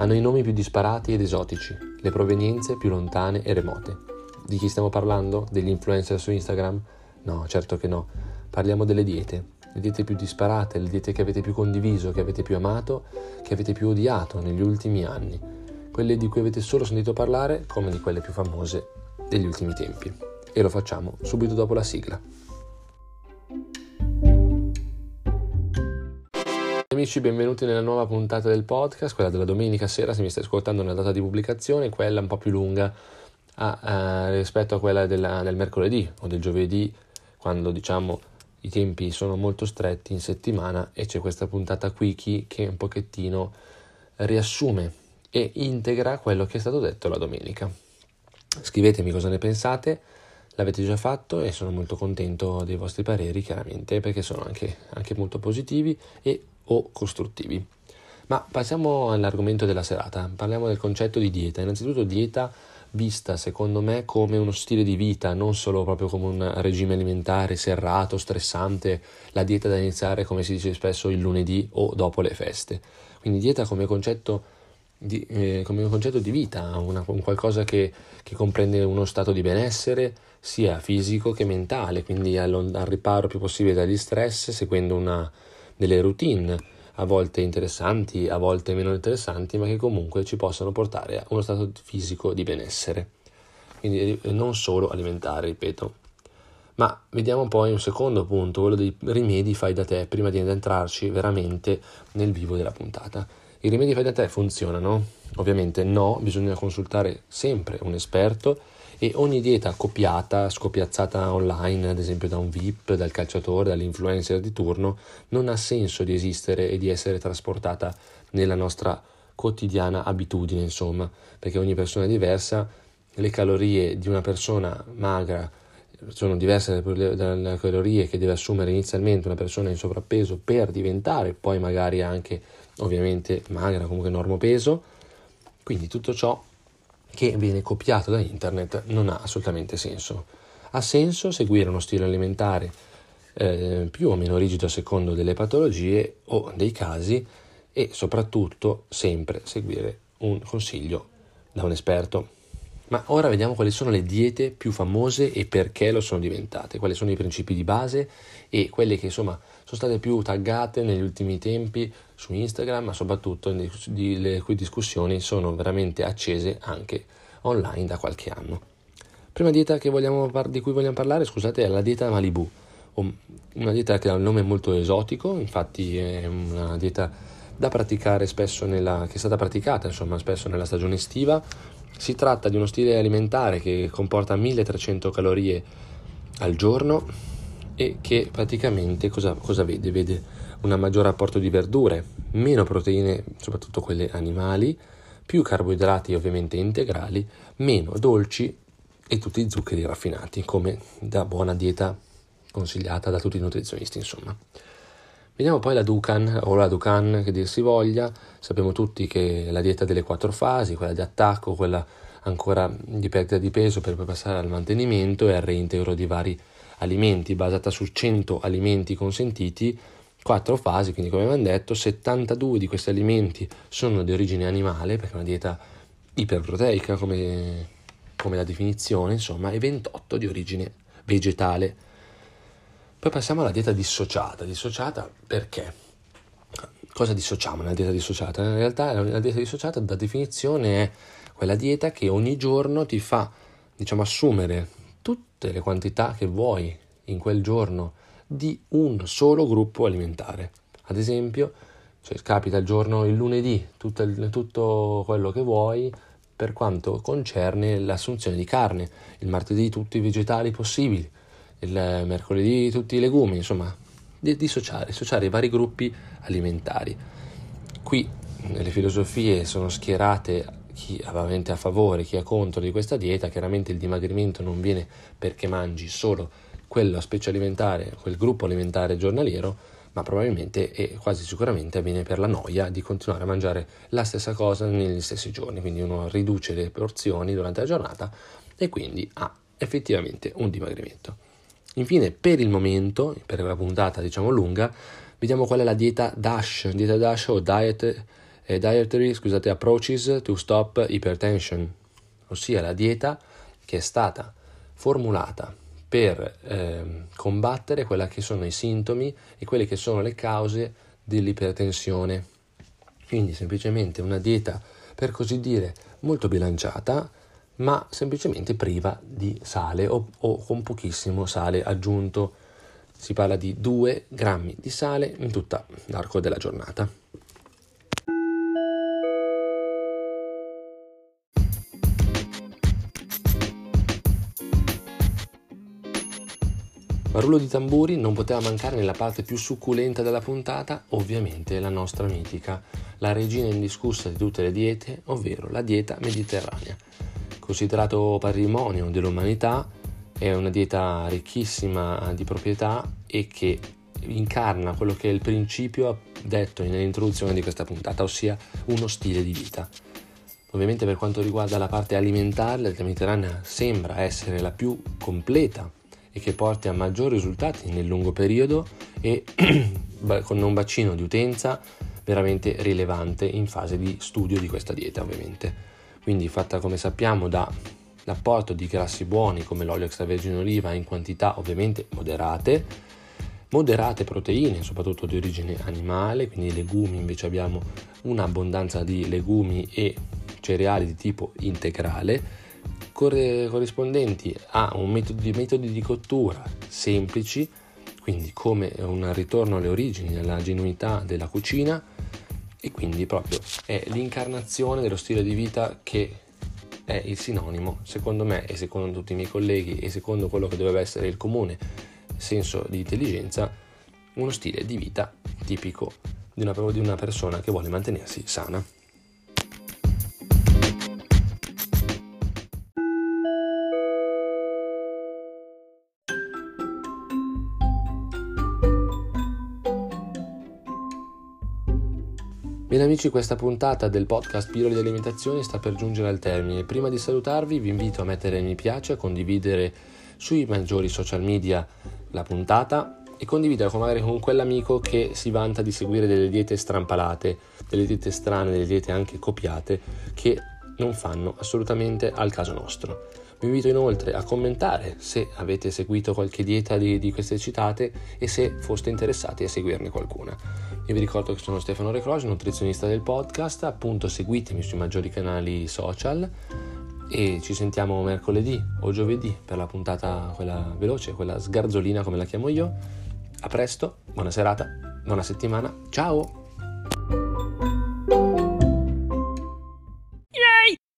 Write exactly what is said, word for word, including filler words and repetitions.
hanno i nomi più disparati ed esotici, le provenienze più lontane e remote. Di chi stiamo parlando? Degli influencer su Instagram? No, certo che no. Parliamo delle diete. Le diete più disparate, le diete che avete più condiviso, che avete più amato, che avete più odiato negli ultimi anni. Quelle di cui avete solo sentito parlare, come di quelle più famose degli ultimi tempi. E lo facciamo subito dopo la sigla. Amici, benvenuti nella nuova puntata del podcast, quella della domenica sera, se mi stai ascoltando nella data di pubblicazione, quella un po' più lunga a, eh, rispetto a quella della, del mercoledì o del giovedì, quando diciamo i tempi sono molto stretti in settimana e c'è questa puntata quickie che un pochettino riassume e integra quello che è stato detto la domenica. Scrivetemi cosa ne pensate, l'avete già fatto e sono molto contento dei vostri pareri, chiaramente, perché sono anche, anche molto positivi e o costruttivi. Ma passiamo all'argomento della serata, parliamo del concetto di dieta. Innanzitutto dieta vista secondo me come uno stile di vita, non solo proprio come un regime alimentare serrato, stressante, la dieta da iniziare come si dice spesso il lunedì o dopo le feste. Quindi dieta come concetto di, eh, come un concetto di vita, una, un qualcosa che, che comprende uno stato di benessere sia fisico che mentale, quindi al, al riparo più possibile dagli stress, seguendo una delle routine a volte interessanti, a volte meno interessanti, ma che comunque ci possano portare a uno stato fisico di benessere. Quindi non solo alimentare, ripeto. Ma vediamo poi un secondo punto, quello dei rimedi fai da te, prima di entrarci veramente nel vivo della puntata. I rimedi fai da te funzionano? Ovviamente no, bisogna consultare sempre un esperto e ogni dieta copiata, scopiazzata online, ad esempio da un V I P, dal calciatore, dall'influencer di turno, non ha senso di esistere e di essere trasportata nella nostra quotidiana abitudine, insomma, perché ogni persona è diversa, le calorie di una persona magra sono diverse dalle calorie che deve assumere inizialmente una persona in sovrappeso per diventare poi magari anche ovviamente magra, comunque normopeso. Quindi tutto ciò che viene copiato da internet non ha assolutamente senso. Ha senso seguire uno stile alimentare eh, più o meno rigido a secondo delle patologie o dei casi e soprattutto sempre seguire un consiglio da un esperto. Ma ora vediamo quali sono le diete più famose e perché lo sono diventate, quali sono i principi di base e quelle che insomma sono state più taggate negli ultimi tempi su Instagram, ma soprattutto le cui discussioni sono veramente accese anche online da qualche anno. Prima dieta che vogliamo par- di cui vogliamo parlare, scusate, è la dieta Malibu, una dieta che ha un nome molto esotico, infatti è una dieta da praticare spesso nella, che è stata praticata insomma spesso nella stagione estiva. Si tratta di uno stile alimentare che comporta milletrecento calorie al giorno e che praticamente cosa, cosa vede? Vede un maggior apporto di verdure, meno proteine, soprattutto quelle animali, più carboidrati ovviamente integrali, meno dolci e tutti i zuccheri raffinati, come da buona dieta consigliata da tutti i nutrizionisti, insomma. Vediamo poi la Dukan, o la Dukan che dir si voglia. Sappiamo tutti che la dieta delle quattro fasi, quella di attacco, quella ancora di perdita di peso per poi passare al mantenimento e al reintegro di vari alimenti, basata su cento alimenti consentiti, quattro fasi, quindi come abbiamo detto, settantadue di questi alimenti sono di origine animale, perché è una dieta iperproteica come, come la definizione, insomma, e ventotto di origine vegetale. Poi passiamo alla dieta dissociata. Dissociata perché? Cosa dissociamo nella dieta dissociata? In realtà la dieta dissociata da definizione è quella dieta che ogni giorno ti fa, diciamo, assumere tutte le quantità che vuoi in quel giorno di un solo gruppo alimentare. Ad esempio, cioè, capita il giorno il lunedì tutto, il, tutto quello che vuoi per quanto concerne l'assunzione di carne, il martedì tutti i vegetali possibili, il mercoledì tutti i legumi, insomma, dissociare, dissociare i vari gruppi alimentari. Qui le filosofie sono schierate, chi ovviamente a favore, chi a contro di questa dieta. Chiaramente il dimagrimento non viene perché mangi solo quella specie alimentare, quel gruppo alimentare giornaliero, ma probabilmente e quasi sicuramente avviene per la noia di continuare a mangiare la stessa cosa negli stessi giorni, quindi uno riduce le porzioni durante la giornata e quindi ha effettivamente un dimagrimento. Infine, per il momento, per la puntata diciamo lunga, vediamo qual è la dieta DASH, dieta DASH o Diet eh, Dietary scusate, Approaches to Stop Hypertension, ossia la dieta che è stata formulata per eh, combattere quella che sono i sintomi e quelle che sono le cause dell'ipertensione. Quindi semplicemente una dieta, per così dire, molto bilanciata, ma semplicemente priva di sale o, o con pochissimo sale aggiunto. Si parla di due grammi di sale in tutta l'arco della giornata. Ma rullo di tamburi non poteva mancare nella parte più succulenta della puntata, ovviamente la nostra mitica, la regina indiscussa di tutte le diete, ovvero la dieta mediterranea. Considerato patrimonio dell'umanità, è una dieta ricchissima di proprietà e che incarna quello che è il principio detto nell'introduzione di questa puntata, ossia uno stile di vita. Ovviamente per quanto riguarda la parte alimentare, la dieta mediterranea sembra essere la più completa e che porti a maggiori risultati nel lungo periodo e con un bacino di utenza veramente rilevante in fase di studio di questa dieta, ovviamente. Quindi fatta, come sappiamo, da l'apporto di grassi buoni come l'olio extravergine oliva in quantità ovviamente moderate, moderate proteine soprattutto di origine animale, quindi legumi, invece abbiamo un'abbondanza di legumi e cereali di tipo integrale, corrispondenti a un metodo di, metodi di cottura semplici, quindi come un ritorno alle origini, alla genuinità della cucina, e quindi proprio è l'incarnazione dello stile di vita che è il sinonimo, secondo me e secondo tutti i miei colleghi e secondo quello che doveva essere il comune senso di intelligenza, uno stile di vita tipico di una, di una persona che vuole mantenersi sana. Bene amici, questa puntata del podcast Piroli di Alimentazione sta per giungere al termine. Prima di salutarvi vi invito a mettere mi piace, a condividere sui maggiori social media la puntata e condividerla magari con quell'amico che si vanta di seguire delle diete strampalate, delle diete strane, delle diete anche copiate che non fanno assolutamente al caso nostro. Vi invito inoltre a commentare se avete seguito qualche dieta di, di queste citate e se foste interessati a seguirne qualcuna. Io vi ricordo che sono Stefano Recrosio, nutrizionista del podcast, appunto seguitemi sui maggiori canali social e ci sentiamo mercoledì o giovedì per la puntata quella veloce, quella sgarzolina come la chiamo io. A presto, buona serata, buona settimana, ciao!